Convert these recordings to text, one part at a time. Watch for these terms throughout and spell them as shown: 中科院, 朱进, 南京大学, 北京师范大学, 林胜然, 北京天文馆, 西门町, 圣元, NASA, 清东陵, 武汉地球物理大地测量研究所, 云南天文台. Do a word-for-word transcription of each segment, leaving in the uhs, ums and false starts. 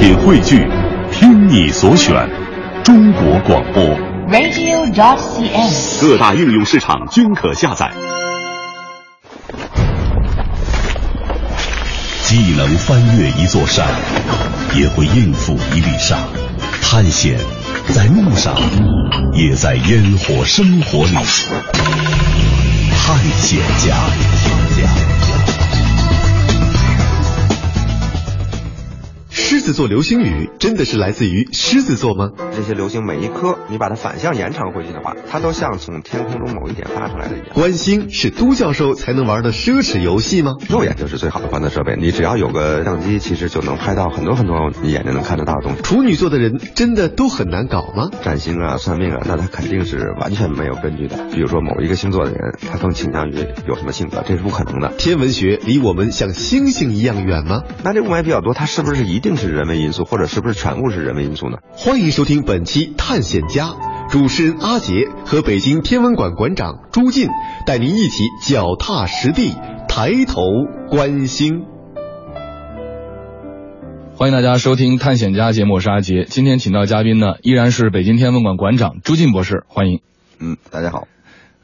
品汇聚，听你所选，中国广播 radio 点 c n， 各大应用市场均可下载。既能翻越一座山，也会应付一粒沙。探险在路上，也在烟火生活里。探险家，狮子座流星雨真的是来自于狮子座吗？这些流星每一颗，你把它反向延长回去的话，它都像从天空中某一点发出来的一样。观星是都教授才能玩的奢侈游戏吗？肉眼就是最好的观测设备，你只要有个相机，其实就能拍到很多很多你眼睛能看得到的东西。处女座的人真的都很难搞吗？占星啊、算命啊，那它肯定是完全没有根据的。比如说某一个星座的人，他更倾向于有什么性格，这是不可能的。天文学离我们像星星一样远吗？那这雾霾比较多，它是不是一定是人为因素，或者是不是全部是人为因素呢？欢迎收听本期探险家，主持人阿杰和北京天文馆馆长朱进带您一起脚踏实地，抬头观星。欢迎大家收听探险家节目，我是阿杰。今天请到嘉宾呢，依然是北京天文馆馆长朱进博士，欢迎。嗯，大家好。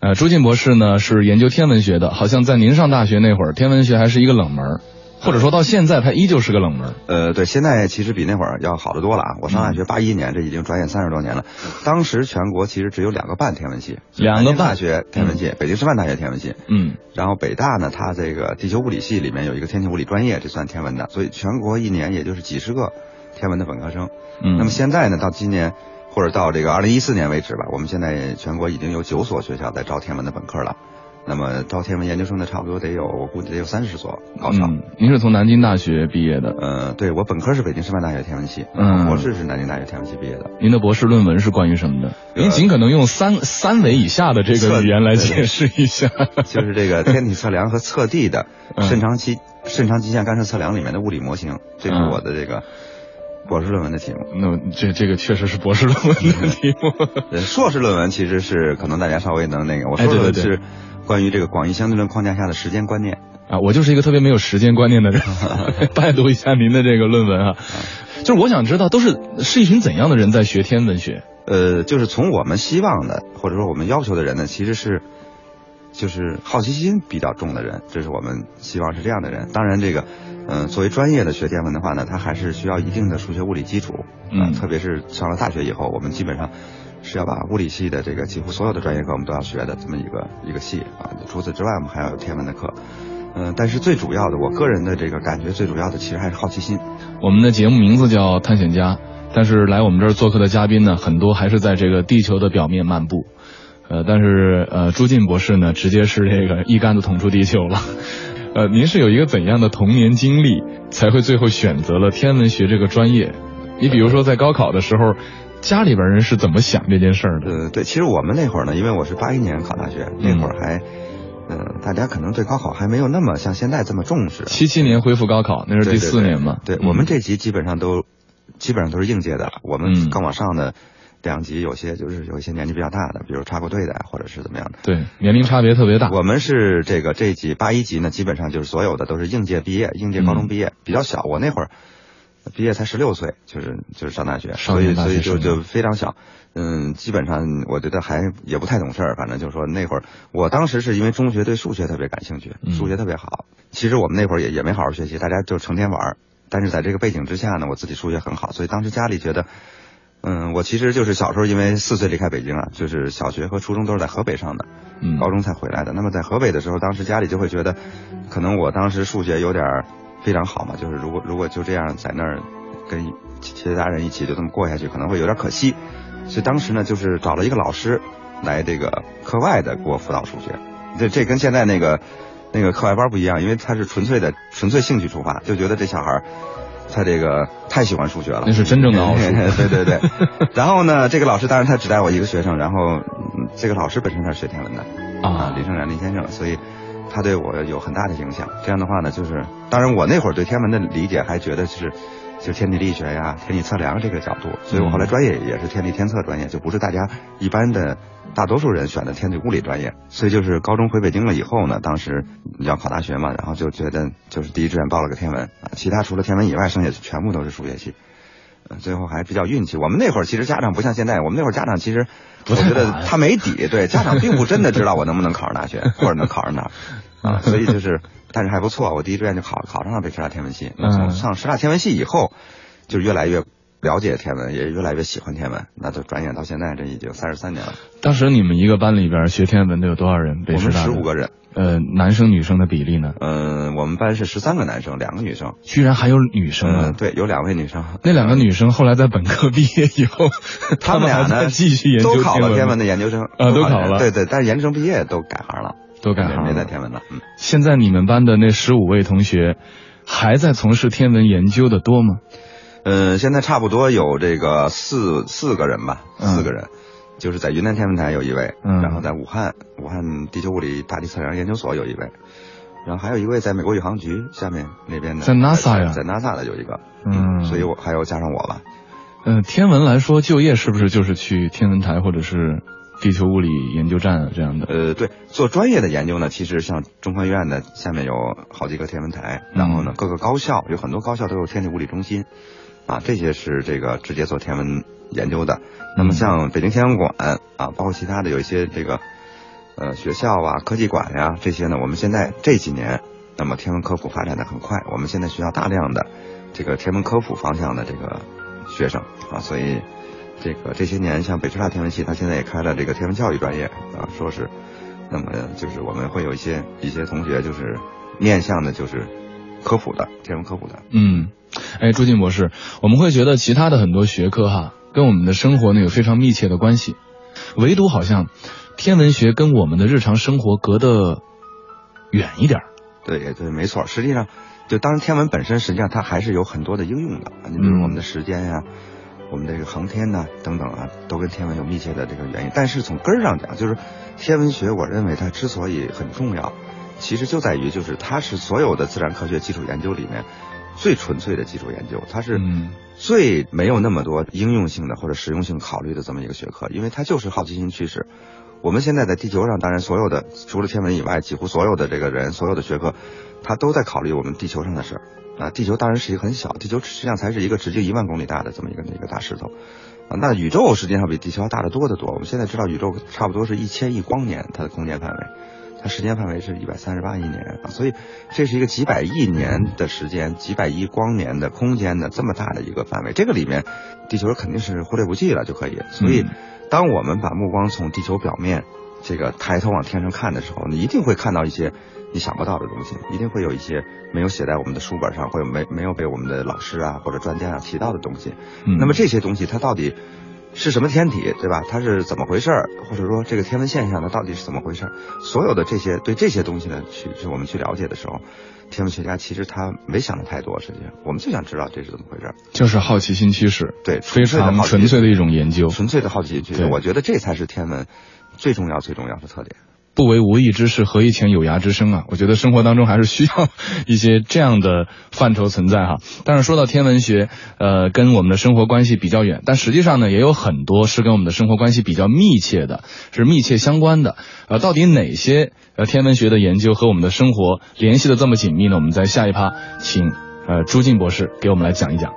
呃，朱进博士呢是研究天文学的，好像在您上大学那会儿，天文学还是一个冷门。或者说到现在它依旧是个冷门。呃，对，现在其实比那会儿要好得多了啊！我上大学八一年，这已经转眼三十多年了。当时全国其实只有两个半天文系，两个半大学天文系，嗯、北京师范大学天文系，嗯，然后北大呢，它这个地球物理系里面有一个天体物理专业，这算天文的，所以全国一年也就是几十个天文的本科生。嗯，那么现在呢，到今年或者到这个二零一四年为止吧，我们现在全国已经有九所学校在招天文的本科了。那么招天文研究生的差不多得有，我估计得有三十所高校。嗯，您是从南京大学毕业的？呃，对，我本科是北京师范大学天文系，嗯，博士是南京大学天文系毕业的。您的博士论文是关于什么的？呃、您尽可能用三三维以下的这个语言来解释一下。就是这个天体测量和测地的肾长期、嗯、肾长期线干涉测量里面的物理模型，这是我的这个。嗯，博士论文的题目，那这这个确实是博士论文的题目。硕士论文其实是可能大家稍微能那个，我说的是关于这个广义相对论框架下的时间观念啊。我就是一个特别没有时间观念的人，拜读一下您的这个论文啊。就是我想知道，都是是一群怎样的人在学天文学？呃，就是从我们希望的或者说我们要求的人呢，其实是就是好奇心比较重的人，这是我们希望是这样的人。当然这个。嗯，作为专业的学天文的话呢，它还是需要一定的数学物理基础，嗯，特别是上了大学以后，我们基本上是要把物理系的这个几乎所有的专业课我们都要学的这么一个一个系啊。除此之外，我们还要有天文的课。嗯，但是最主要的，我个人的这个感觉最主要的其实还是好奇心。我们的节目名字叫探险家，但是来我们这儿做客的嘉宾呢，很多还是在这个地球的表面漫步。呃，但是呃，朱进博士呢，直接是这个一竿子捅出地球了。呃，您是有一个怎样的童年经历，才会最后选择了天文学这个专业？你比如说在高考的时候，家里边人是怎么想这件事儿的？呃，对，其实我们那会儿呢，因为我是八一年考大学，那会儿还，嗯、呃，大家可能对高考还没有那么像现在这么重视。七七年恢复高考，那是第四年嘛？对，对对对，嗯、我们这级基本上都，基本上都是应届的了。我们刚往上的。嗯，两级有些就是有一些年纪比较大的，比如插过队的或者是怎么样的，对，年龄差别特别大。我们是这个这一级八一级呢，基本上就是所有的都是应届毕业，应届高中毕业、嗯、比较小。我那会儿毕业才十六岁，就是就是上大学，所以所以就就非常小。嗯，基本上我觉得还也不太懂事儿，反正就是说那会儿，我当时是因为中学对数学特别感兴趣，数学特别好。嗯、其实我们那会儿也也没好好学习，大家就成天玩。但是在这个背景之下呢，我自己数学很好，所以当时家里觉得。嗯，我其实就是小时候因为四岁离开北京啊，就是小学和初中都是在河北上的，嗯，高中才回来的。那么在河北的时候，当时家里就会觉得，可能我当时数学有点非常好嘛，就是如果如果就这样在那儿跟其他人一起就这么过下去，可能会有点可惜。所以当时呢，就是找了一个老师来这个课外的给我辅导数学。这这跟现在那个那个课外班不一样，因为他是纯粹的纯粹兴趣出发，就觉得这小孩。他这个太喜欢数学了，那是真正的奥数。对对对。然后呢，这个老师当然他只带我一个学生，然后、嗯、这个老师本身他是学天文的啊，林胜然林先生，所以他对我有很大的影响。这样的话呢，就是当然我那会儿对天文的理解还觉得就是就天体力学呀、天体测量这个角度，所以我后来专业也是天体天测专业，就不是大家一般的大多数人选的天体物理专业。所以就是高中回北京了以后呢，当时要考大学嘛，然后就觉得就是第一志愿报了个天文啊，其他除了天文以外，剩下全部都是数学系。最后还比较运气。我们那会儿其实家长不像现在，我们那会儿家长其实我觉得他没底，对，家长并不真的知道我能不能考上大学或者能考上哪啊，所以就是但是还不错，我第一志愿就考考上了北师大天文系。那从上师大天文系以后就越来越了解天文，也越来越喜欢天文，那就转眼到现在这已经三十三年了。当时你们一个班里边学天文的有多少人？北师大我们十五个人。呃，男生女生的比例呢？嗯、呃，我们班是十三个男生，两个女生。居然还有女生啊、嗯！对，有两位女生。那两个女生后来在本科毕业以后，他们俩呢继续研究都考了天文的研究生啊，都考了。对对，但是研究生毕业都改行了，都改行了，没在天文了。嗯，现在你们班的那十五位同学，还在从事天文研究的多吗？嗯，现在差不多有这个四四个人吧，四个人。嗯，就是在云南天文台有一位，嗯，然后在武汉武汉地球物理大地测量研究所有一位，然后还有一位在美国宇航局下面那边的，在 NASA 呀，在 NASA 的有一个，嗯，所以我还有加上我吧。嗯、呃，天文来说就业是不是就是去天文台或者是地球物理研究站这样的？呃，对，做专业的研究呢，其实像中科院的下面有好几个天文台，然后呢，各个高校有很多高校都有天体物理中心，啊，这些是这个直接做天文研究的。那么像北京天文馆啊，包括其他的有一些这个呃学校啊、科技馆呀、啊、这些呢，我们现在这几年，那么天文科普发展的很快，我们现在需要大量的这个天文科普方向的这个学生啊，所以这个这些年像北师大天文系，它现在也开了这个天文教育专业啊，硕士，那么就是我们会有一些一些同学就是面向的就是科普的天文科普的。嗯，哎，朱进博士，我们会觉得其他的很多学科哈，跟我们的生活呢有非常密切的关系，唯独好像天文学跟我们的日常生活隔得远一点。对对，没错。实际上，就当然天文本身实际上它还是有很多的应用的，你比如我们的时间呀、啊嗯、我们这个航天呐、啊、等等啊，都跟天文有密切的这个原因。但是从根儿上讲，就是天文学，我认为它之所以很重要，其实就在于就是它是所有的自然科学基础研究里面最纯粹的基础研究，它是最没有那么多应用性的或者实用性考虑的这么一个学科，因为它就是好奇心驱使。我们现在在地球上，当然所有的除了天文以外，几乎所有的这个人所有的学科，他都在考虑我们地球上的事儿啊。地球当然是一个很小，地球实际上才是一个直径一万公里大的这么一个那个大石头啊。那宇宙实际上比地球要大得多得多。我们现在知道宇宙差不多是一千亿光年，它的空间范围。它时间范围是一百三十八亿年啊，所以这是一个几百亿年的时间、几百亿光年的空间的这么大的一个范围，这个里面地球肯定是忽略不计了就可以。所以，当我们把目光从地球表面这个抬头往天上看的时候，你一定会看到一些你想不到的东西，一定会有一些没有写在我们的书本上，或者没没有被我们的老师啊或者专家啊提到的东西。嗯、那么这些东西它到底是什么天体，对吧？它是怎么回事？或者说这个天文现象它到底是怎么回事？所有的这些对这些东西呢，去是我们去了解的时候，天文学家其实他没想的太多，实际上我们就想知道这是怎么回事，就是好奇心驱使，对，非常纯粹的一种研究，纯粹的好奇心。我觉得这才是天文最重要最重要的特点。不为无益之事，何以遣有涯之生啊！我觉得生活当中还是需要一些这样的范畴存在哈。但是说到天文学，呃，跟我们的生活关系比较远，但实际上呢，也有很多是跟我们的生活关系比较密切的，是密切相关的。呃，到底哪些呃天文学的研究和我们的生活联系的这么紧密呢？我们在下一趴请呃朱进博士给我们来讲一讲。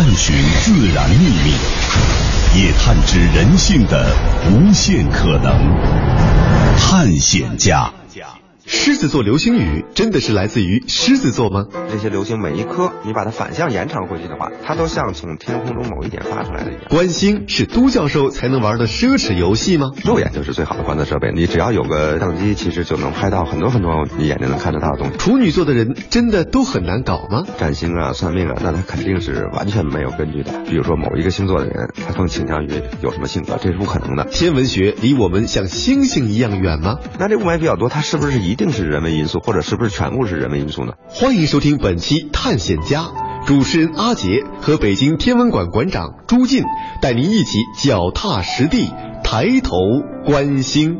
探寻自然秘密，也探知人性的无限可能。探险家，狮子座流星雨真的是来自于狮子座吗？那些流星每一颗你把它反向延长过去的话，它都像从天空中某一点发出来的一样。观星是都教授才能玩的奢侈游戏吗？肉眼就是最好的观测设备，你只要有个相机，其实就能拍到很多很多你眼睛能看得到的东西。处女座的人真的都很难搞吗？占星啊算命啊，那它肯定是完全没有根据的。比如说某一个星座的人他更倾向于有什么性格，这是不可能的。天文学离我们像星星一样远吗？那这雾霾比较多，它是不是一一定是人为因素，或者是不是全部是人为因素呢？欢迎收听本期探险家，主持人阿杰和北京天文馆馆长朱进带您一起脚踏实地，抬头观星。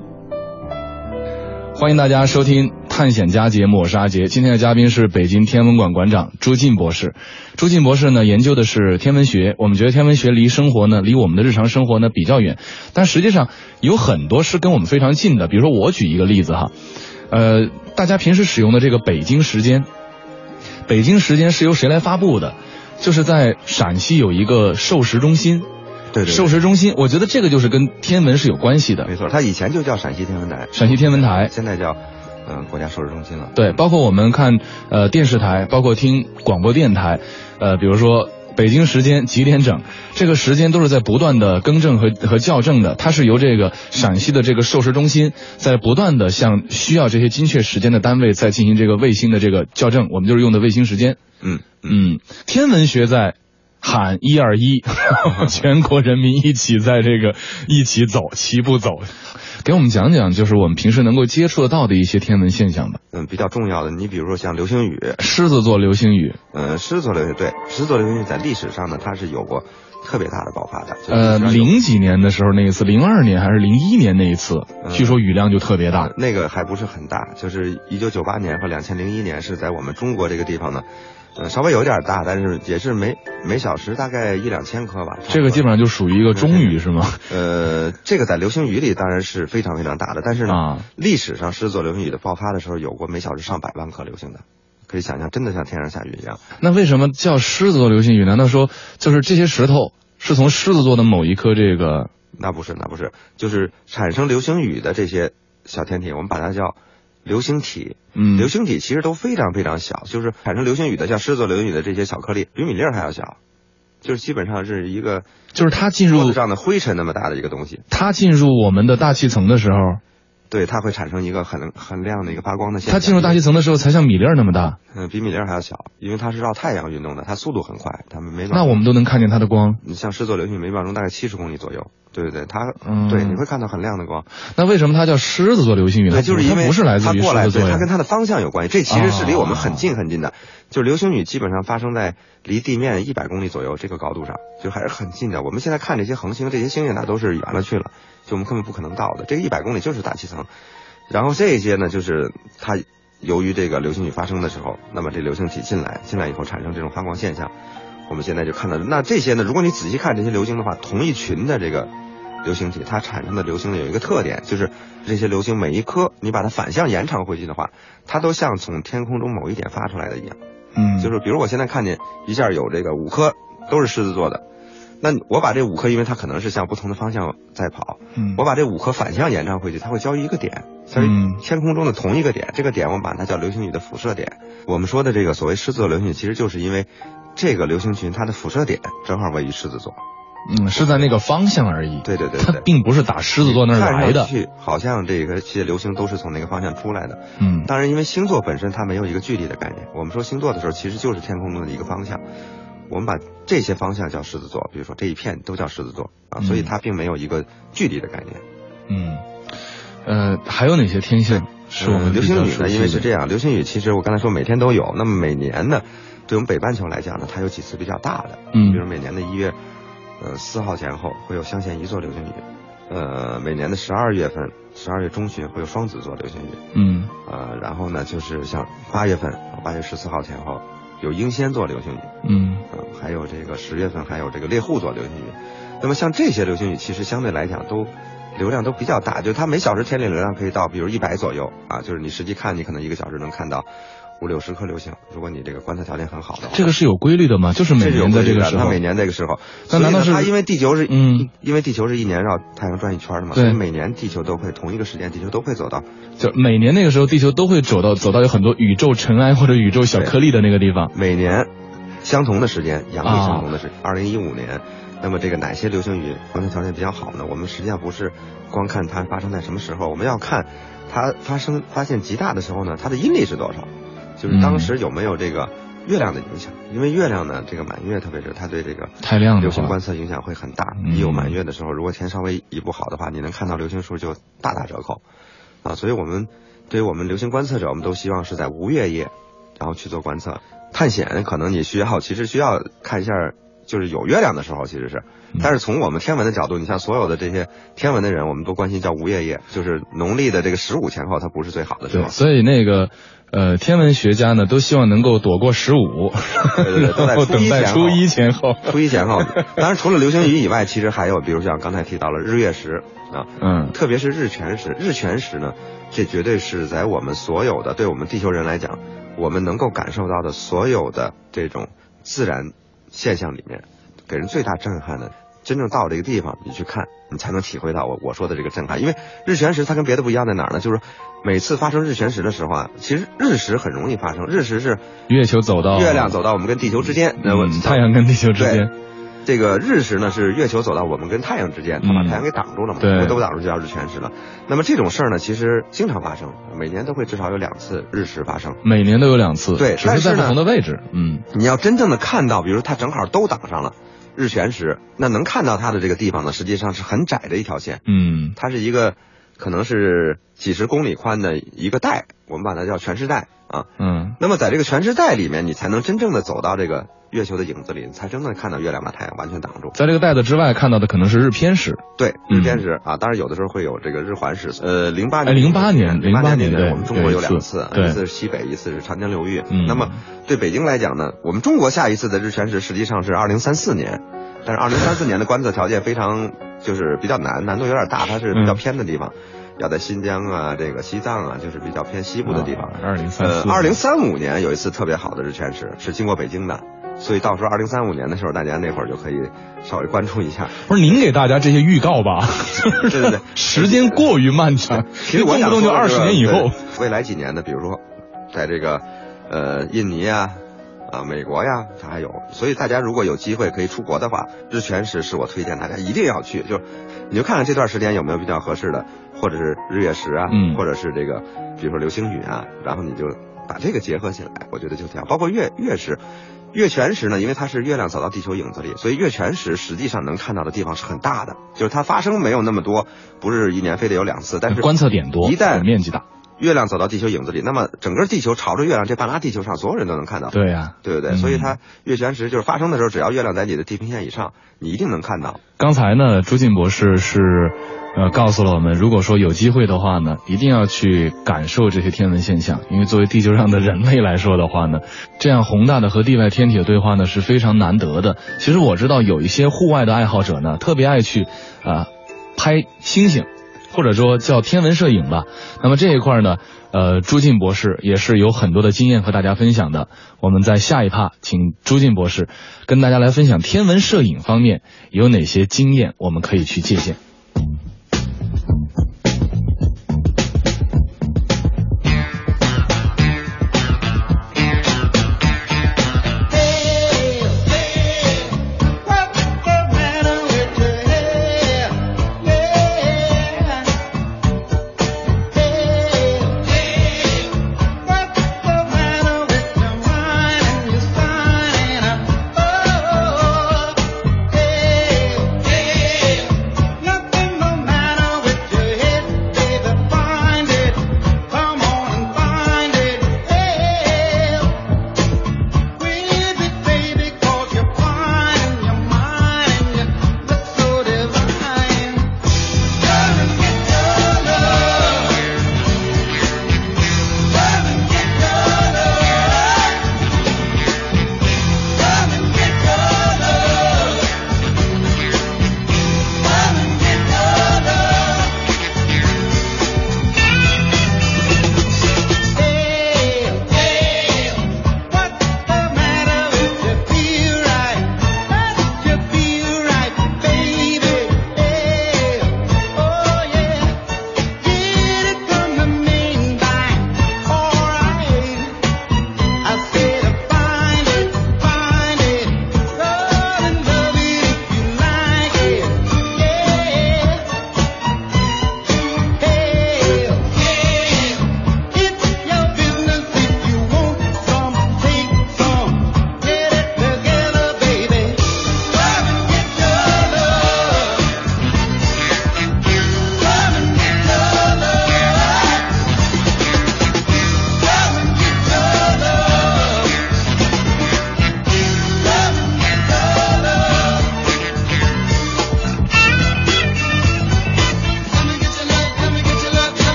欢迎大家收听探险家节目，我是阿杰。今天的嘉宾是北京天文馆馆长朱进博士。朱进博士呢，研究的是天文学。我们觉得天文学离生活呢，离我们的日常生活呢比较远，但实际上有很多是跟我们非常近的。比如说我举一个例子哈。呃，大家平时使用的这个北京时间，北京时间是由谁来发布的？就是在陕西有一个授时中心。对， 对， 对，授时中心，我觉得这个就是跟天文是有关系的。没错，它以前就叫陕西天文台。陕西天文台，现在叫嗯、呃、国家授时中心了。对，包括我们看呃电视台，包括听广播电台，呃，比如说北京时间几点整，这个时间都是在不断的更正和和校正的。它是由这个陕西的这个授时中心在不断的向需要这些精确时间的单位在进行这个卫星的这个校正，我们就是用的卫星时间。嗯嗯，天文学在喊一二一，全国人民一起在这个一起走，齐步走。给我们讲讲，就是我们平时能够接触得到的一些天文现象吧。嗯，比较重要的，你比如说像流星雨，狮子座流星雨。嗯，狮子座流星雨，对，狮子座流星雨在历史上呢，它是有过特别大的爆发的。呃，零几年的时候那一次，零二年还是零一年那一次、嗯，据说雨量就特别大。那个还不是很大，就是一九九八年和两千零一年是在我们中国这个地方呢。嗯，稍微有点大，但是也是每每小时大概一两千颗吧。这个基本上就属于一个中雨是吗？呃，这个在流星雨里当然是非常非常大的，但是呢，啊、历史上狮子座流星雨的爆发的时候，有过每小时上百万颗流星的，可以想象，真的像天上下雨一样。那为什么叫狮子座流星雨？难道说就是这些石头是从狮子座的某一颗这个？那不是，那不是，就是产生流星雨的这些小天体，我们把它叫流星体。嗯，流星体其实都非常非常小，就是产生流星雨的，像狮子座流星雨的这些小颗粒，比米粒还要小，就是基本上是一个，就是它进入桌子上的灰尘那么大的一个东西。它进入我们的大气层的时候，对，它会产生一个很很亮的一个发光的现象。它进入大气层的时候才像米粒那么大。嗯，比米粒还要小，因为它是绕太阳运动的，它速度很快，它们每秒钟，那我们都能看见它的光。你像狮子座流星雨每秒钟大概七十公里左右。对对对，它、嗯、对，你会看到很亮的光。那为什么它叫狮子座流星雨呢？对，就是因为它不是来自于狮子座，它过来，对，它跟它的方向有关系。这其实是离我们很近很近的，啊、就是流星雨基本上发生在离地面一百公里左右这个高度上，就还是很近的。我们现在看这些恒星、这些星星，那都是远了去了，就我们根本不可能到的。这一百公里就是大气层，然后这些呢，就是它由于这个流星雨发生的时候，那么这流星体进来，进来以后产生这种发光现象。我们现在就看到，那这些呢，如果你仔细看这些流星的话，同一群的这个流星体，它产生的流星有一个特点，就是这些流星每一颗你把它反向延长回去的话，它都像从天空中某一点发出来的一样。嗯，就是比如我现在看见一下有这个五颗都是狮子座的，那我把这五颗，因为它可能是向不同的方向在跑，嗯，我把这五颗反向延长回去，它会交于一个点，所以天空中的同一个点，这个点我们把它叫流星雨的辐射点。我们说的这个所谓狮子座流星雨，其实就是因为这个流星群它的辐射点正好位于狮子座。嗯，是在那个方向而已。对对 对， 对，它并不是打狮子座那儿来的。看上去好像这个这些流星都是从那个方向出来的。嗯，当然因为星座本身它没有一个距离的概念，我们说星座的时候其实就是天空中的一个方向，我们把这些方向叫狮子座，比如说这一片都叫狮子座啊，所以它并没有一个距离的概念。嗯，呃，还有哪些天象是我们、嗯、流星雨呢？因为是这样，流星雨其实我刚才说每天都有，那么每年呢，对我们北半球来讲呢，它有几次比较大的，嗯，比如每年的一月。呃，四号前后会有香榭一座流星雨，呃，每年的十二月份，十二月中旬会有双子座流星雨，嗯，呃，然后呢，就是像八月份，八月十四号前后有英仙座流星雨，嗯，呃、还有这个十月份还有这个猎户座流星雨。那么像这些流星雨，其实相对来讲都流量都比较大，就是它每小时天体流量可以到，比如一百左右啊，就是你实际看，你可能一个小时能看到五六十颗流星，如果你这个观测条件很好的话。这个是有规律的吗？就是每年在这个时候，它每年这个时候，那难道是它因为地球是嗯，因为地球是一年绕太阳转一圈的嘛，所以每年地球都会同一个时间，地球都会走到，就每年那个时候地球都会走到走到有很多宇宙尘埃或者宇宙小颗粒的那个地方。每年相同的时间，阳历相同的是二零一五年。那么这个哪些流星雨观测条件比较好呢？我们实际上不是光看它发生在什么时候，我们要看它发生发现极大的时候呢，它的阴历是多少。就是当时有没有这个月亮的影响，因为月亮呢，这个满月特别是它对这个流星观测影响会很大。一有满月的时候，如果天稍微一不好的话，你能看到流星数就大打折扣啊。所以我们对于我们流星观测者，我们都希望是在无月夜然后去做观测。探险可能你需要其实需要看一下，就是有月亮的时候其实是，但是从我们天文的角度，你像所有的这些天文的人，我们都关心叫无月夜，就是农历的这个十五前后，它不是最好的时候。对，所以那个呃天文学家呢，都希望能够躲过十五，然后等待初一前后。初一前后，当然除了流星雨以外，其实还有，比如像刚才提到了日月食啊，嗯，特别是日全食。日全食呢，这绝对是在我们所有的对我们地球人来讲，我们能够感受到的所有的这种自然现象里面给人最大震撼的，真正到这个地方你去看，你才能体会到我我说的这个震撼。因为日全食它跟别的不一样在哪儿呢？就是每次发生日全食的时候啊，其实日食很容易发生。日食是月球走到月亮走到我们跟地球之间，那、嗯、太阳跟地球之间。这个日食呢是月球走到我们跟太阳之间，它把太阳给挡住了嘛，嗯、都挡住就叫日全食了。那么这种事儿呢，其实经常发生，每年都会至少有两次日食发生。每年都有两次，对，只是在不同的位置。嗯，你要真正的看到，比如它正好都挡上了日全食，那能看到它的这个地方呢，实际上是很窄的一条线。嗯，它是一个可能是几十公里宽的一个带，我们把它叫全食带啊。嗯，那么在这个全食带里面，你才能真正的走到这个月球的影子里，才真的看到月亮把太阳完全挡住。在这个带子之外看到的可能是日偏食，对，日偏食、嗯、啊，当然有的时候会有这个日环食。呃，零八年，零八年，零八年我们中国有两次，一次是西北，一次是长江流域、嗯。那么对北京来讲呢，我们中国下一次的日全食实际上是二零三四年，但是二零三四年的观测条件非常就是比较难，难度有点大，它是比较偏的地方。嗯，要在新疆啊，这个西藏啊，就是比较偏西部的地方。二零三四，二零三五年有一次特别好的日全食，是经过北京的，所以到时候二零三五年的时候，大家那会儿就可以稍微关注一下。不是您给大家这些预告吧？对对对，时间过于漫长，其实我想动不动就二十年以后。未来几年的，比如说，在这个呃印尼啊。啊，美国呀，它还有，所以大家如果有机会可以出国的话，日全食是我推荐大家一定要去，就你就看看这段时间有没有比较合适的，或者是日月食啊，嗯，或者是这个比如说流星雨啊，然后你就把这个结合起来，我觉得就挺好。包括月月食、月全食呢，因为它是月亮走到地球影子里，所以月全食实际上能看到的地方是很大的，就是它发生没有那么多，不是一年非得有两次，但是观测点多，一旦面积大。月亮走到地球影子里，那么整个地球朝着月亮这半拉地球上，所有人都能看到。对呀、啊，对不对？嗯、所以它月全食就是发生的时候，只要月亮在你的地平线以上，你一定能看到。刚才呢，朱进博士是呃告诉了我们，如果说有机会的话呢，一定要去感受这些天文现象，因为作为地球上的人类来说的话呢，这样宏大的和地外天体的对话呢是非常难得的。其实我知道有一些户外的爱好者呢，特别爱去啊、呃、拍星星。或者说叫天文摄影吧，那么这一块呢，呃，朱进博士也是有很多的经验和大家分享的。我们在下一趴，请朱进博士跟大家来分享天文摄影方面有哪些经验，我们可以去借鉴。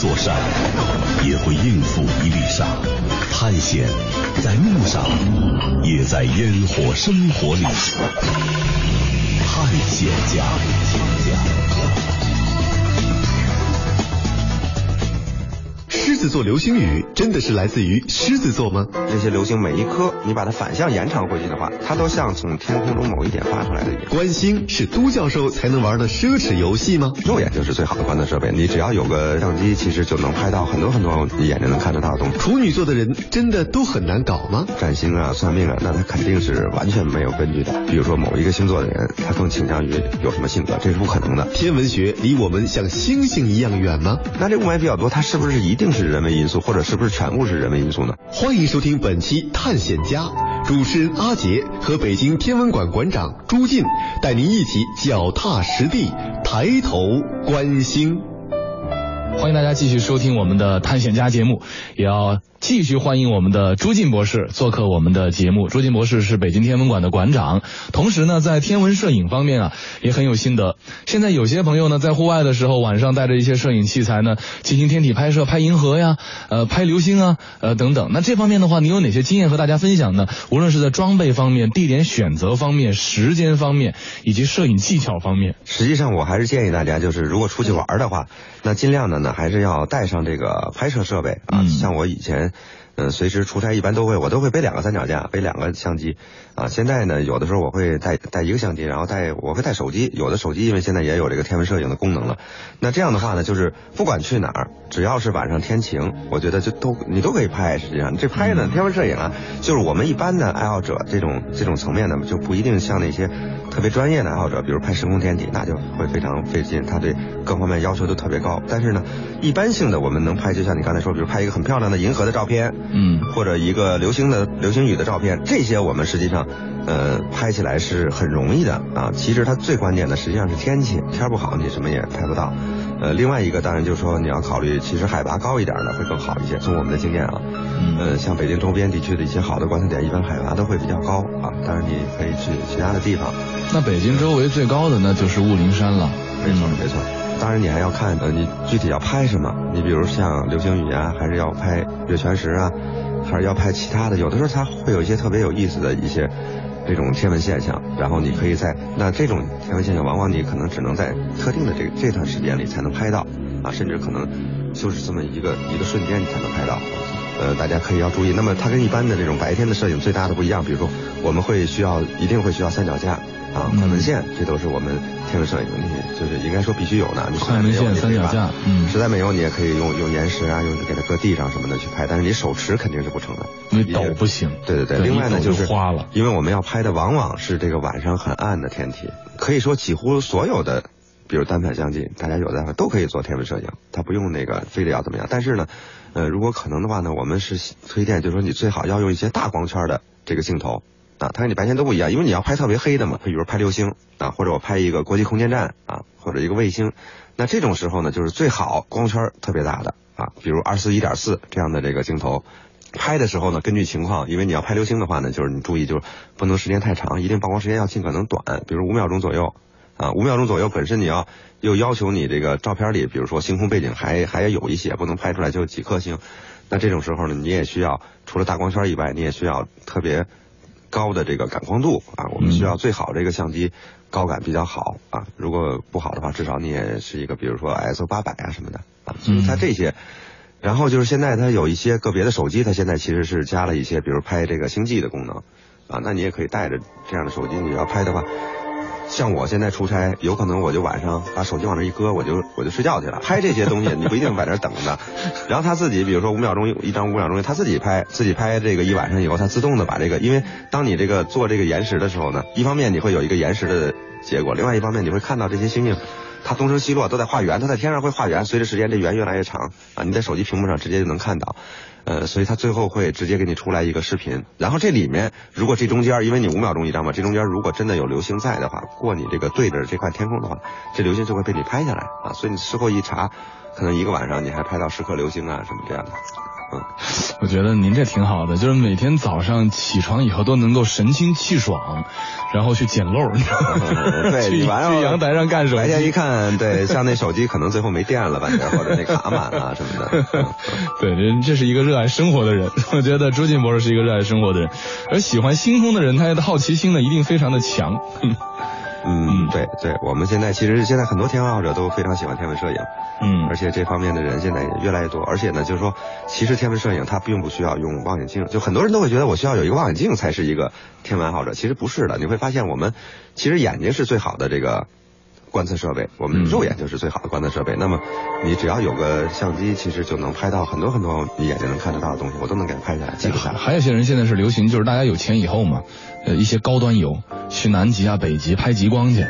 座上，也会应付一粒沙；探险在路上，也在烟火生活里。探险家，狮子座流星雨真的是来自于狮子座吗？这些流星每一颗，你把它反向延长回去的话，它都像从天空中某一点发出来的云。观星是都教授才能玩的奢侈游戏吗？肉眼睛是最好的观测设备，你只要有个相机，其实就能拍到很多很多你眼睛能看得到的东西。处女座的人真的都很难搞吗？占星啊、算命啊，那他肯定是完全没有根据的。比如说某一个星座的人，他更倾向于有什么性格，这是不可能的。天文学离我们像星星一样远吗？那这雾霾比较多，它是不是一定？定是人为因素，或者是不是全部是人为因素呢？欢迎收听本期探险家，主持人阿杰和北京天文馆馆长朱进带您一起脚踏实地，抬头观星。欢迎大家继续收听我们的探险家节目，也要继续欢迎我们的朱进博士做客我们的节目。朱进博士是北京天文馆的馆长，同时呢在天文摄影方面啊也很有心得。现在有些朋友呢在户外的时候，晚上带着一些摄影器材呢进行天体拍摄，拍银河呀，呃拍流星啊，呃等等。那这方面的话，你有哪些经验和大家分享呢？无论是在装备方面、地点选择方面、时间方面以及摄影技巧方面。实际上我还是建议大家，就是如果出去玩的话，那尽量的呢还是要带上这个拍摄设备啊、嗯、像我以前嗯，随时出差一般都会，我都会背两个三脚架，背两个相机啊。现在呢，有的时候我会带带一个相机，然后带我会带手机，有的手机因为现在也有这个天文摄影的功能了。那这样的话呢，就是不管去哪儿，只要是晚上天晴，我觉得就都你都可以拍。实际上，这拍呢，天文摄影啊，就是我们一般的爱好者这种这种层面呢，就不一定像那些特别专业的爱好者，比如拍深空天体，那就会非常费劲，他对各方面要求都特别高。但是呢，一般性的我们能拍，就像你刚才说，比如拍一个很漂亮的银河的照片。嗯，或者一个流星的流星雨的照片，这些我们实际上呃拍起来是很容易的啊。其实它最关键的实际上是天气，天不好你什么也拍不到。呃另外一个当然就是说你要考虑，其实海拔高一点的会更好一些，从我们的经验啊，呃像北京周边地区的一些好的观测点，一般海拔都会比较高啊，当然你可以去其他的地方。那北京周围最高的那就是雾灵山了。没错没错。当然你还要看呃你具体要拍什么，你比如像流星雨啊，还是要拍月全食啊，还是要拍其他的，有的时候它会有一些特别有意思的一些这种天文现象，然后你可以在那这种天文现象往往你可能只能在特定的这个这段时间里才能拍到啊，甚至可能就是这么一个一个瞬间你才能拍到。呃，大家可以要注意。那么它跟一般的这种白天的摄影最大的不一样，比如说我们会需要一定会需要三脚架啊、快门线，这都是我们天文摄影的，就是应该说必须有的。快门线、三脚架，嗯，实在没有你也可以用用岩石啊，用给它搁地上什么的去拍，但是你手持肯定是不成的，你抖不行。对对对，另外呢就是花了，因为我们要拍的往往是这个晚上很暗的天体，可以说几乎所有的。比如单反相机，大家有的都可以做天文摄影，它不用那个非得要怎么样。但是呢，呃，如果可能的话呢，我们是推荐，就是说你最好要用一些大光圈的这个镜头啊，它跟你白天都不一样，因为你要拍特别黑的嘛，比如拍流星啊，或者我拍一个国际空间站啊，或者一个卫星，那这种时候呢，就是最好光圈特别大的啊，比如二四一点四这样的这个镜头。拍的时候呢，根据情况，因为你要拍流星的话呢，就是你注意就是不能时间太长，一定曝光时间要尽可能短，比如五秒钟左右。啊，五秒钟左右，本身你要又要求你这个照片里，比如说星空背景还还有一些不能拍出来，就几颗星。那这种时候呢，你也需要除了大光圈以外，你也需要特别高的这个感光度啊。我们需要最好这个相机高感比较好啊，如果不好的话，至少你也是一个比如说 I S O 八百 啊什么的啊。所以它这些，然后就是现在它有一些个别的手机，它现在其实是加了一些，比如拍这个星际的功能啊。那你也可以带着这样的手机，你要拍的话。像我现在出差，有可能我就晚上把手机往那一搁，我就我就睡觉去了。拍这些东西，你不一定在那等着。然后他自己，比如说五秒钟一张，五秒钟他自己拍，自己拍这个一晚上以后，他自动的把这个，因为当你这个做这个延时的时候呢，一方面你会有一个延时的结果，另外一方面你会看到这些星星，它东升西落都在画圆，它在天上会画圆，随着时间这圆越来越长啊，你在手机屏幕上直接就能看到。呃，所以它最后会直接给你出来一个视频。然后这里面，如果这中间，因为你五秒钟一张嘛，这中间如果真的有流星在的话，过你这个对着这块天空的话，这流星就会被你拍下来啊。所以你事后一查，可能一个晚上你还拍到十颗流星啊什么这样的。嗯，我觉得您这挺好的，就是每天早上起床以后都能够神清气爽，然后去捡漏，你知道吗？嗯、对，去阳台上干手机，白天一看，对，像那手机可能最后没电了吧，或者那卡满了什么的。嗯、对，这这是一个热爱生活的人，我觉得朱进博士是一个热爱生活的人，而喜欢星空的人，他的好奇心呢一定非常的强。嗯嗯，对对，我们现在其实现在很多天文爱好者都非常喜欢天文摄影，嗯，而且这方面的人现在也越来越多。而且呢，就是说，其实天文摄影它并不需要用望远镜，就很多人都会觉得我需要有一个望远镜才是一个天文爱好者，其实不是的。你会发现，我们其实眼睛是最好的这个观测设备，我们肉眼就是最好的观测设备。嗯、那么你只要有个相机，其实就能拍到很多很多你眼睛能看得到的东西，我都能给拍下来记录下来。还有些人现在是流行，就是大家有钱以后嘛，呃，一些高端游去南极啊、北极拍极光去。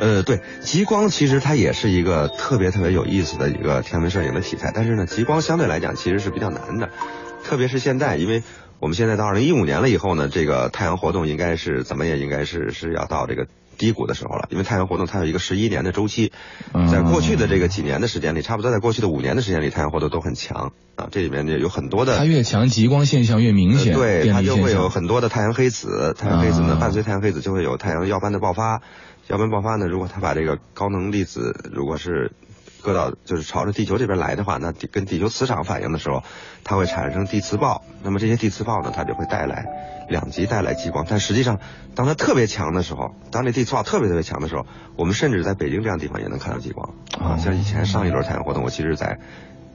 呃，对，极光其实它也是一个特别特别有意思的一个天文摄影的题材，但是呢，极光相对来讲其实是比较难的，特别是现在，因为我们现在到二零一五年了以后呢，这个太阳活动应该是怎么也应该是是要到这个低谷的时候了，因为太阳活动它有一个十一年的周期，在过去的这个几年的时间里，差不多在过去的五年的时间里，太阳活动都很强啊，这里面有很多的，它越强，极光现象越明显，呃、对，它就会有很多的太阳黑子，太阳黑子呢，伴随太阳黑子就会有太阳耀斑的爆发，耀斑爆发呢，如果它把这个高能粒子如果是搁到就是朝着地球这边来的话，那跟地球磁场反应的时候，它会产生地磁暴。那么这些地磁暴呢，它就会带来两极，带来极光。但实际上，当它特别强的时候，当这地磁暴特别特别强的时候，我们甚至在北京这样的地方也能看到极光啊。像以前上一轮太阳活动，我其实在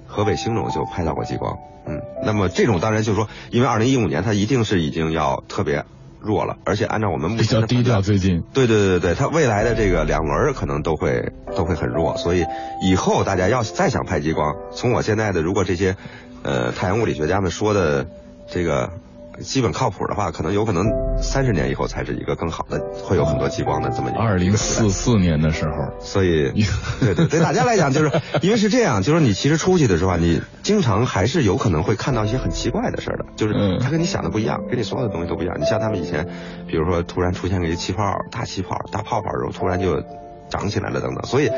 河北兴隆就拍到过极光。嗯，那么这种当然就是说，因为二零一五年它一定是已经要特别弱了，而且按照我们目前比较低调，最近对对对对，它未来的这个两轮可能都会都会很弱，所以以后大家要再想拍极光，从我现在的如果这些呃太阳物理学家们说的这个基本靠谱的话，可能有可能三十年以后才是一个更好的，会有很多极光的这么一个二零四四年的时候。所以对对对大家来讲，就是因为是这样，就是你其实出去的时候啊，你经常还是有可能会看到一些很奇怪的事儿的，就是它跟你想的不一样，跟你所有的东西都不一样。你像他们以前比如说突然出现个一气泡、大气泡、大泡泡，然后突然就长起来了等等，所以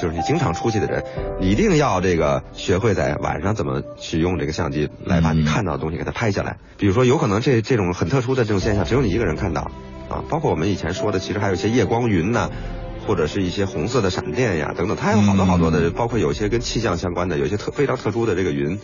就是你经常出去的人，你一定要这个学会在晚上怎么去用这个相机来把你看到的东西给它拍下来。比如说，有可能这这种很特殊的这种现象，只有你一个人看到啊。包括我们以前说的，其实还有一些夜光云呐、啊，或者是一些红色的闪电呀等等，它有好多好多的，包括有一些跟气象相关的，有一些特非常特殊的这个云。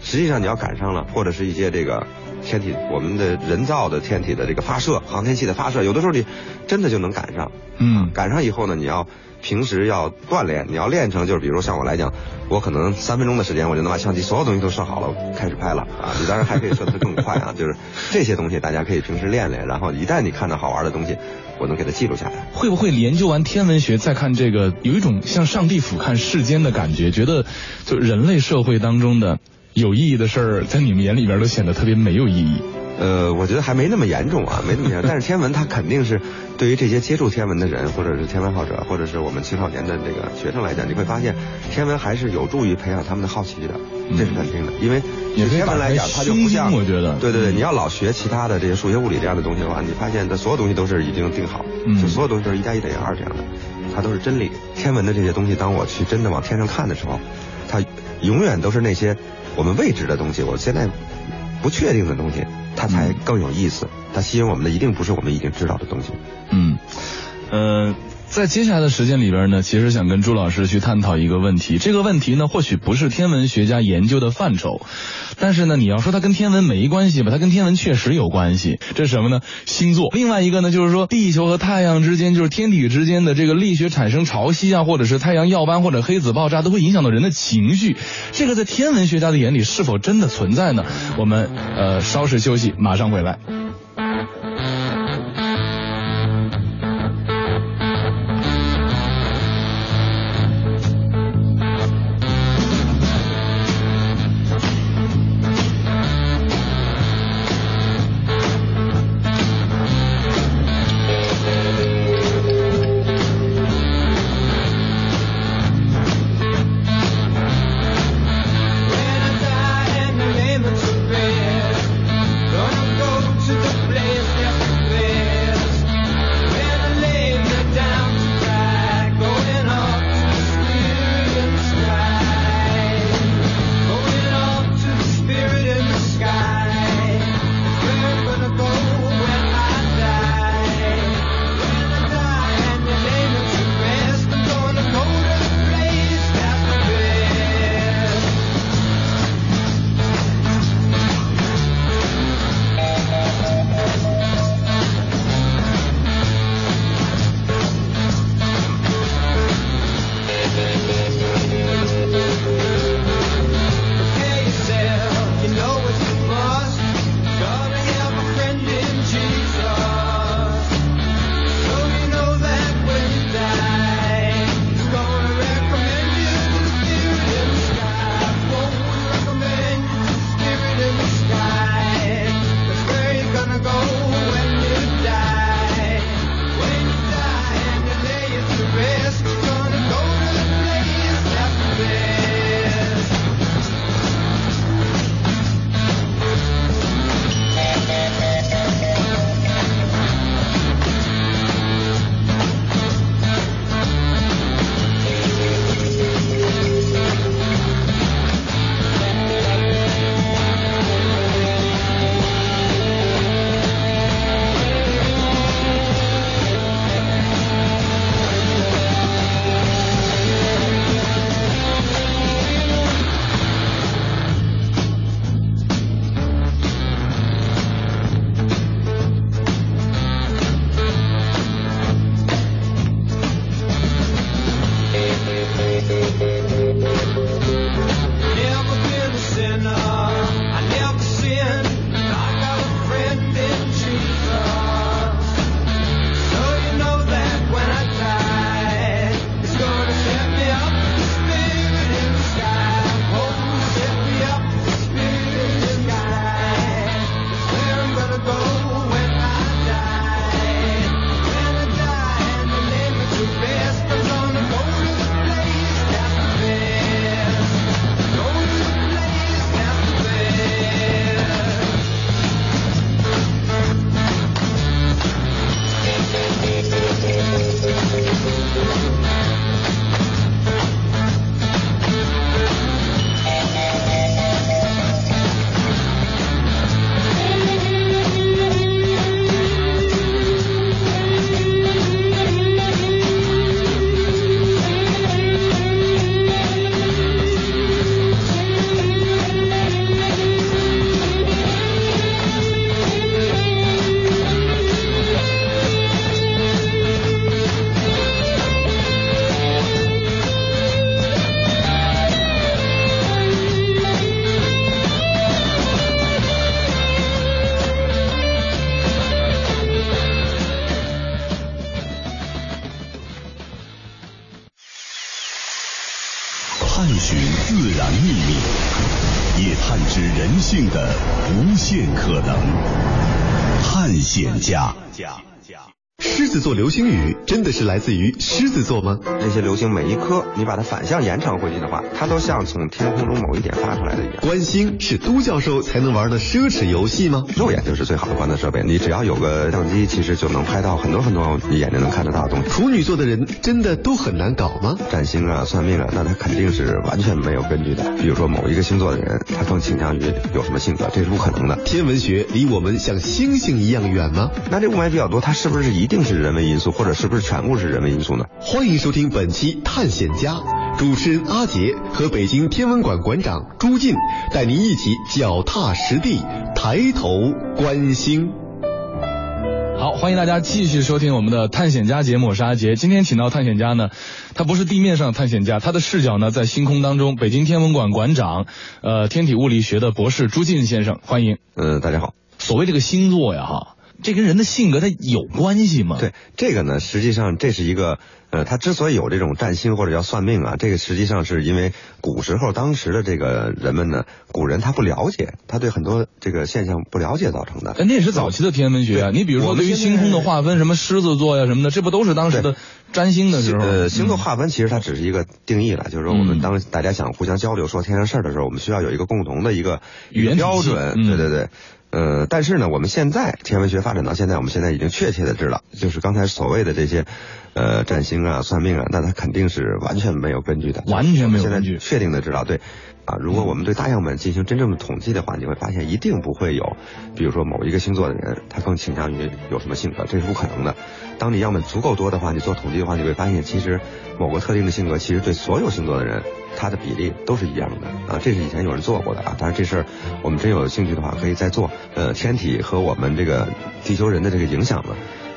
实际上你要赶上了，或者是一些这个天体，我们的人造的天体的这个发射，航天器的发射，有的时候你真的就能赶上。嗯，赶上以后呢，你要平时要锻炼，你要练成，就是比如像我来讲，我可能三分钟的时间我就能把相机所有东西都设好了，开始拍了啊。你当然还可以设得更快啊，就是这些东西大家可以平时练练，然后一旦你看到好玩的东西，我能给它记录下来。会不会研究完天文学再看这个，有一种像上帝俯瞰世间的感觉？觉得就人类社会当中的有意义的事儿，在你们眼里边都显得特别没有意义。呃，我觉得还没那么严重啊，没那么严重。但是天文它肯定是对于这些接触天文的人，或者是天文爱好者，或者是我们青少年的这个学生来讲，你会发现天文还是有助于培养他们的好奇的，嗯、这是肯定的。因为对天文来讲，它就不像我觉得，对对对，你要老学其他的这些数学、物理这样的东西的话，你发现的所有东西都是已经定好，嗯、就所有东西都是一加一等于二这样的，它都是真理。天文的这些东西，当我去真的往天上看的时候，它永远都是那些我们未知的东西，我现在不确定的东西，它才更有意思。它吸引我们的一定不是我们已经知道的东西。嗯，呃，在接下来的时间里边呢，其实想跟朱老师去探讨一个问题。这个问题呢，或许不是天文学家研究的范畴，但是呢，你要说它跟天文没关系吧，它跟天文确实有关系。这是什么呢？星座。另外一个呢，就是说地球和太阳之间，就是天体之间的这个力学产生潮汐啊，或者是太阳耀斑或者黑子爆炸，都会影响到人的情绪。这个在天文学家的眼里是否真的存在呢？我们呃稍事休息，马上回来。性的无限可能，探险家。狮子座流星雨真的是来自于狮子座吗？那些流星每一颗你把它反向延长回去的话，它都像从天空中某一点发出来的一样。观星是都教授才能玩的奢侈游戏吗？肉眼就是最好的观测设备，你只要有个相机其实就能拍到很多很多你眼睛能看得到的东西。处女座的人真的都很难搞吗？占星啊算命啊那它肯定是完全没有根据的，比如说某一个星座的人他更倾向于有什么性格，这是不可能的。天文学离我们像星星一样远吗？那这雾霾比较多，它是不是一定定是人为因素，或者是不是全部是人为因素呢？欢迎收听本期探险家，主持人阿杰和北京天文馆馆长朱进带您一起脚踏实地，抬头观星。好，欢迎大家继续收听我们的探险家节目，我是阿杰。今天请到探险家呢，他不是地面上的探险家，他的视角呢在星空当中。北京天文馆馆长呃，天体物理学的博士朱进先生，欢迎。呃，大家好。所谓这个星座呀哈，这跟人的性格它有关系吗？对，这个呢实际上这是一个呃，它之所以有这种占星或者叫算命啊，这个实际上是因为古时候当时的这个人们呢，古人他不了解，他对很多这个现象不了解造成的。那也是早期的天文学啊，你比如说对于星空的划分，什么狮子座呀、啊、什么的，这不都是当时的占星的时候？呃，星座划分其实它只是一个定义了，就是说我们当大家想互相交流说天上事儿的时候，我们需要有一个共同的一个语言标准、嗯、对对对。呃，但是呢，我们现在天文学发展到现在，我们现在已经确切的知道，就是刚才所谓的这些，呃，占星啊、算命啊，那它肯定是完全没有根据的，完全没有根据。现在确定的知道，对，啊，如果我们对大样本进行真正的统计的话，你会发现一定不会有，比如说某一个星座的人，他更倾向于有什么性格，这是不可能的。当你样本足够多的话，你做统计的话，你会发现，其实某个特定的性格，其实对所有星座的人，它的比例都是一样的啊，这是以前有人做过的啊。但是这事儿我们真有兴趣的话可以再做。呃，天体和我们这个地球人的这个影响呢，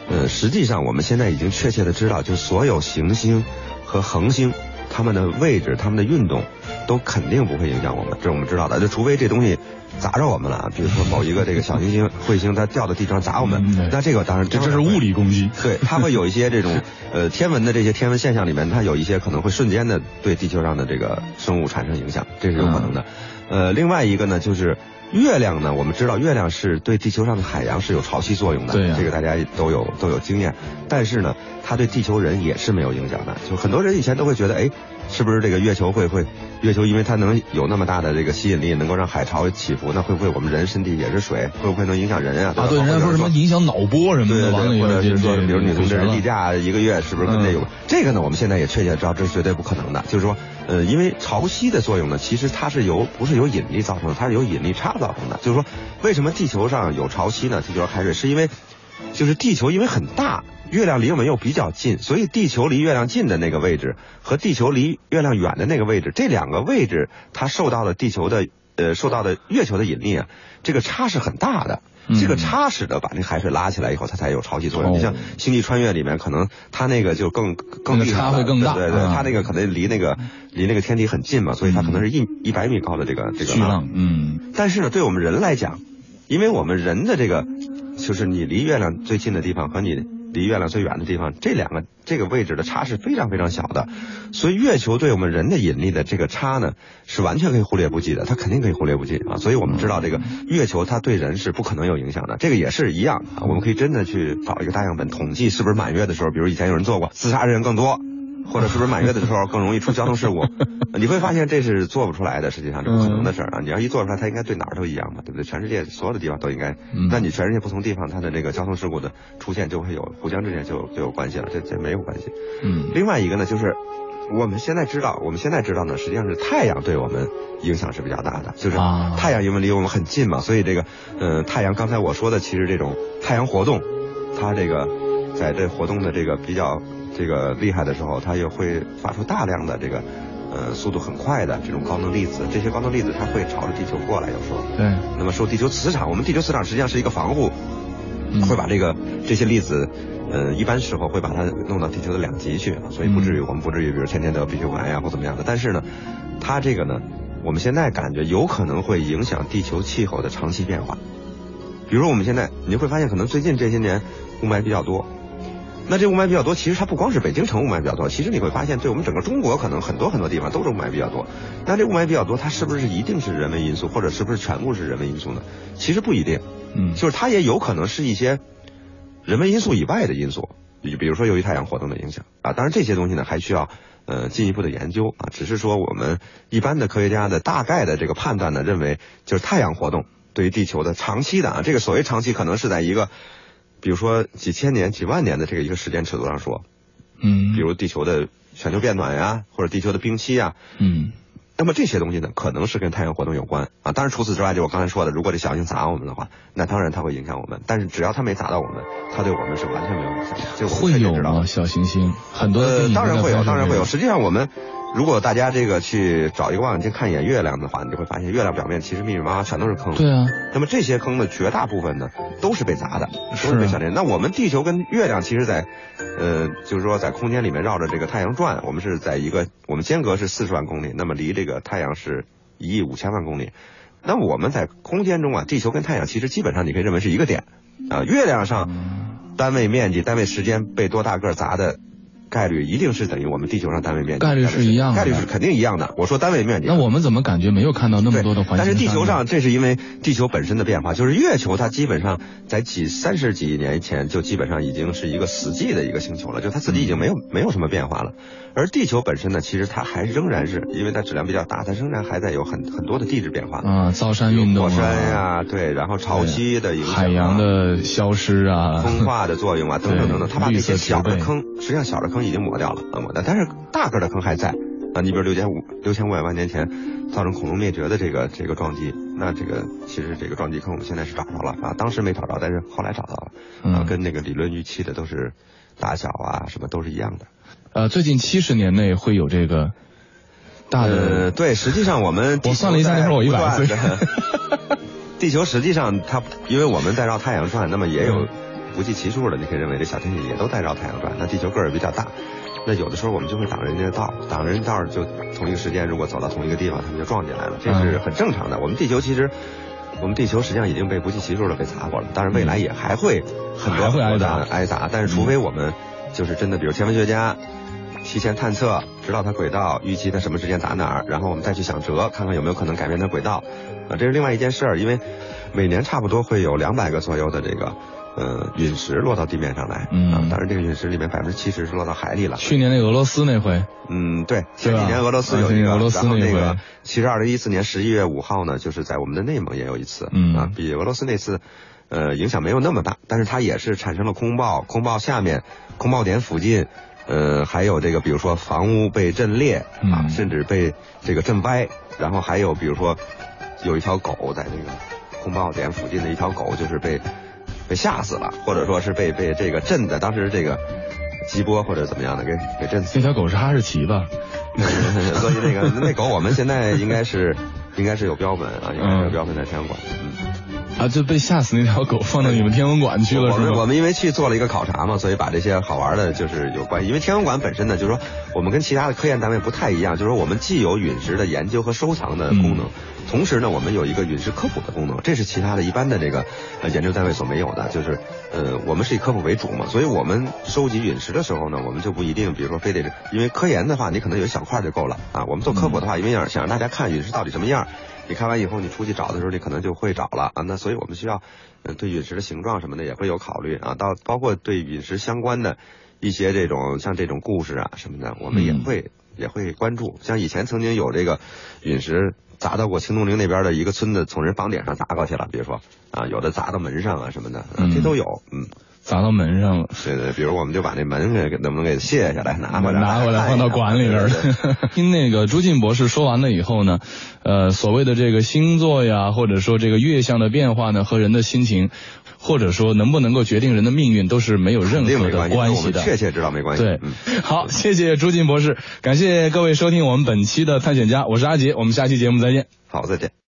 呃，实际上我们现在已经确切的知道，就是所有行星和恒星它们的位置、它们的运动都肯定不会影响我们，这我们知道的。就除非这东西砸着我们了，比如说某一个这个小行星、彗星它掉到地上砸我们，嗯、那这个当然这这是物理攻击。对，它会有一些这种呃天文的这些天文现象里面，它有一些可能会瞬间的对地球上的这个生物产生影响，这是有可能的。嗯、呃，另外一个呢就是月亮呢，我们知道月亮是对地球上的海洋是有潮汐作用的，对、啊、这个大家都有都有经验。但是呢，它对地球人也是没有影响的。就很多人以前都会觉得，哎，是不是这个月球会会月球，因为它能有那么大的这个吸引力，能够让海潮起伏，那会不会我们人身体也是水，会不会能影响人啊？啊，对，人家说什么影响脑波什么的，对对对，或者是说，比如你从这例假一个月，是不是跟这有、嗯？这个呢，我们现在也确切知道，这是绝对不可能的。就是说，呃，因为潮汐的作用呢，其实它是由不是由引力造成的，它是由引力差造成的。就是说，为什么地球上有潮汐呢？地球上海水是因为，就是地球因为很大。月亮离我们又比较近，所以地球离月亮近的那个位置和地球离月亮远的那个位置，这两个位置它受到了地球的呃受到的月球的引力啊，这个差是很大的。这个差使得把那海水拉起来以后，它才有潮汐作用。你、哦、像《星际穿越》里面，可能它那个就更更那个差会更大，对对对，它、啊、那个可能离那个离那个天体很近嘛，所以它可能是一一百米高的这个这个浪。嗯。但是呢，对我们人来讲，因为我们人的这个就是你离月亮最近的地方和你离月亮最远的地方，这两个这个位置的差是非常非常小的，所以月球对我们人的引力的这个差呢，是完全可以忽略不计的，它肯定可以忽略不计啊。所以我们知道这个月球它对人是不可能有影响的，这个也是一样啊。我们可以真的去找一个大样本统计，是不是满月的时候，比如以前有人做过，自杀人更多，或者是不是满月的时候更容易出交通事故？你会发现这是做不出来的，实际上这不可能的事儿啊！你要一做出来，它应该对哪儿都一样嘛，对不对？全世界所有的地方都应该，那你全世界不同地方它的这个交通事故的出现就会有互相之间就就有关系了，这这没有关系。嗯。另外一个呢，就是我们现在知道，我们现在知道呢，实际上是太阳对我们影响是比较大的，就是太阳因为离我们很近嘛，所以这个呃太阳刚才我说的，其实这种太阳活动，它这个在这活动的这个比较。这个厉害的时候，它又会发出大量的这个，呃，速度很快的这种高能粒子。这些高能粒子它会朝着地球过来，有时候。对。那么受地球磁场，我们地球磁场实际上是一个防护，嗯、会把这个这些粒子，呃，一般时候会把它弄到地球的两极去，所以不至于、嗯、我们不至于，比如天天得鼻血管呀或怎么样的。但是呢，它这个呢，我们现在感觉有可能会影响地球气候的长期变化。比如我们现在你会发现，可能最近这些年雾霾比较多。那这雾霾比较多，其实它不光是北京城雾霾比较多，其实你会发现，对我们整个中国可能很多很多地方都是雾霾比较多。那这雾霾比较多，它是不是一定是人为因素，或者是不是全部是人为因素呢？其实不一定，嗯，就是它也有可能是一些人为因素以外的因素，比如说由于太阳活动的影响啊。当然这些东西呢还需要呃进一步的研究啊。只是说我们一般的科学家的大概的这个判断呢，认为就是太阳活动对于地球的长期的啊，这个所谓长期可能是在一个。比如说几千年几万年的这个一个时间尺度上说，嗯，比如地球的全球变暖呀，或者地球的冰期呀，嗯，那么这些东西呢可能是跟太阳活动有关啊。当然除此之外，就我刚才说的，如果这小行星砸我们的话，那当然它会影响我们，但是只要它没砸到我们，它对我们是完全没有影响。这我们确实知道会有吗？小行星很多呃当然会有，当然会有。实际上我们如果大家这个去找一个望远镜看一眼月亮的话，你就会发现月亮表面其实密密麻麻全都是坑。对啊，那么这些坑的绝大部分呢都是被砸的，都是被小天。那我们地球跟月亮其实在呃就是说在空间里面绕着这个太阳转，我们是在一个我们间隔是四十万公里，那么离这个太阳是一亿五千万公里。那我们在空间中啊，地球跟太阳其实基本上你可以认为是一个点啊、呃、月亮上单位面积单位时间被多大个砸的概率一定是等于我们地球上单位面积，概率是一样的，概率是肯定一样的。我说单位面积，那我们怎么感觉没有看到那么多的环境？但是地球上，这是因为地球本身的变化，就是月球它基本上在几三十几年前就基本上已经是一个死寂的一个星球了，就它自己已经没有、嗯、没有什么变化了。而地球本身呢，其实它还仍然是因为它质量比较大，它仍然还在有很很多的地质变化啊，造山运动、啊、火山呀、啊，对，然后潮汐的影响、啊、海洋的消失啊，风化的作用啊，等等等等，它把这些小的坑，实际上小的坑已经磨掉了，磨掉，但是大个的坑还在啊。你比如六千五六千五百万年前造成恐龙灭绝的这个这个撞击，那这个其实这个撞击坑我们现在是找着了啊，当时没找着，但是后来找到了啊、嗯，跟那个理论预期的都是大小啊什么都是一样的。呃，最近七十年内会有这个大的、呃、对，实际上我们我算了一下，那时候我一百岁。地球实际上它因为我们在绕太阳转，那么也有不计其数的，你可以认为这小天体也都在绕太阳转。那地球个儿比较大，那有的时候我们就会挡人家的道，挡人家道就同一个时间如果走到同一个地方，他们就撞进来了，这是很正常的。我们地球其实我们地球实际上已经被不计其数的被砸过了，当然未来也还会很多很多的挨砸，但是除非我们就是真的比如天文学家提前探测，知道它轨道，预期它什么时间打哪儿，然后我们再去想辙，看看有没有可能改变它轨道，啊，这是另外一件事儿。因为每年差不多会有两百个左右的这个呃陨石落到地面上来，嗯，啊，当然这个陨石里面百分之七十是落到海里了。去年那俄罗斯那回，嗯，对，前几年俄罗斯有一个，俄罗斯那回，然后那个其实二零一四年十一月五号呢，就是在我们的内蒙也有一次，嗯，啊，比俄罗斯那次。呃，影响没有那么大，但是它也是产生了空爆，空爆下面，空爆点附近，呃，还有这个比如说房屋被震裂啊，甚至被这个震歪，然后还有比如说有一条狗在这个空爆点附近的一条狗就是被被吓死了，或者说是被被这个震的，当时这个急波或者怎么样的给给震死。那条狗是哈士奇吧？所以那个那狗我们现在应该是应该是有标本啊，应该是有标本在天文馆。嗯。啊，就被吓死那条狗放到你们天文馆去了，是吗？我们我们因为去做了一个考察嘛，所以把这些好玩的就是有关系。因为天文馆本身呢，就是说我们跟其他的科研单位不太一样，就是说我们既有陨石的研究和收藏的功能，嗯、同时呢，我们有一个陨石科普的功能，这是其他的一般的这个、呃、研究单位所没有的。就是呃，我们是以科普为主嘛，所以我们收集陨石的时候呢，我们就不一定，比如说非得，因为科研的话，你可能有一小块就够了啊。我们做科普的话，因为想让大家看陨石到底什么样。你看完以后，你出去找的时候，你可能就会找了啊。那所以我们需要，呃，对陨石的形状什么的也会有考虑啊。到包括对陨石相关的一些这种像这种故事啊什么的，我们也会、嗯、也会关注。像以前曾经有这个陨石砸到过清东陵那边的一个村子，从人房顶上砸过去了，比如说啊，有的砸到门上啊什么的，啊、这都有，嗯。砸到门上了，对对，比如我们就把那门给能不能给卸下来，拿回来，拿回来放到馆里边。听那个朱进博士说完了以后呢，呃，所谓的这个星座呀，或者说这个月相的变化呢，和人的心情，或者说能不能够决定人的命运，都是没有任何的关系的。确切知道没关系。对，嗯、好，谢谢朱进博士，感谢各位收听我们本期的探险家，我是阿杰，我们下期节目再见。好，再见。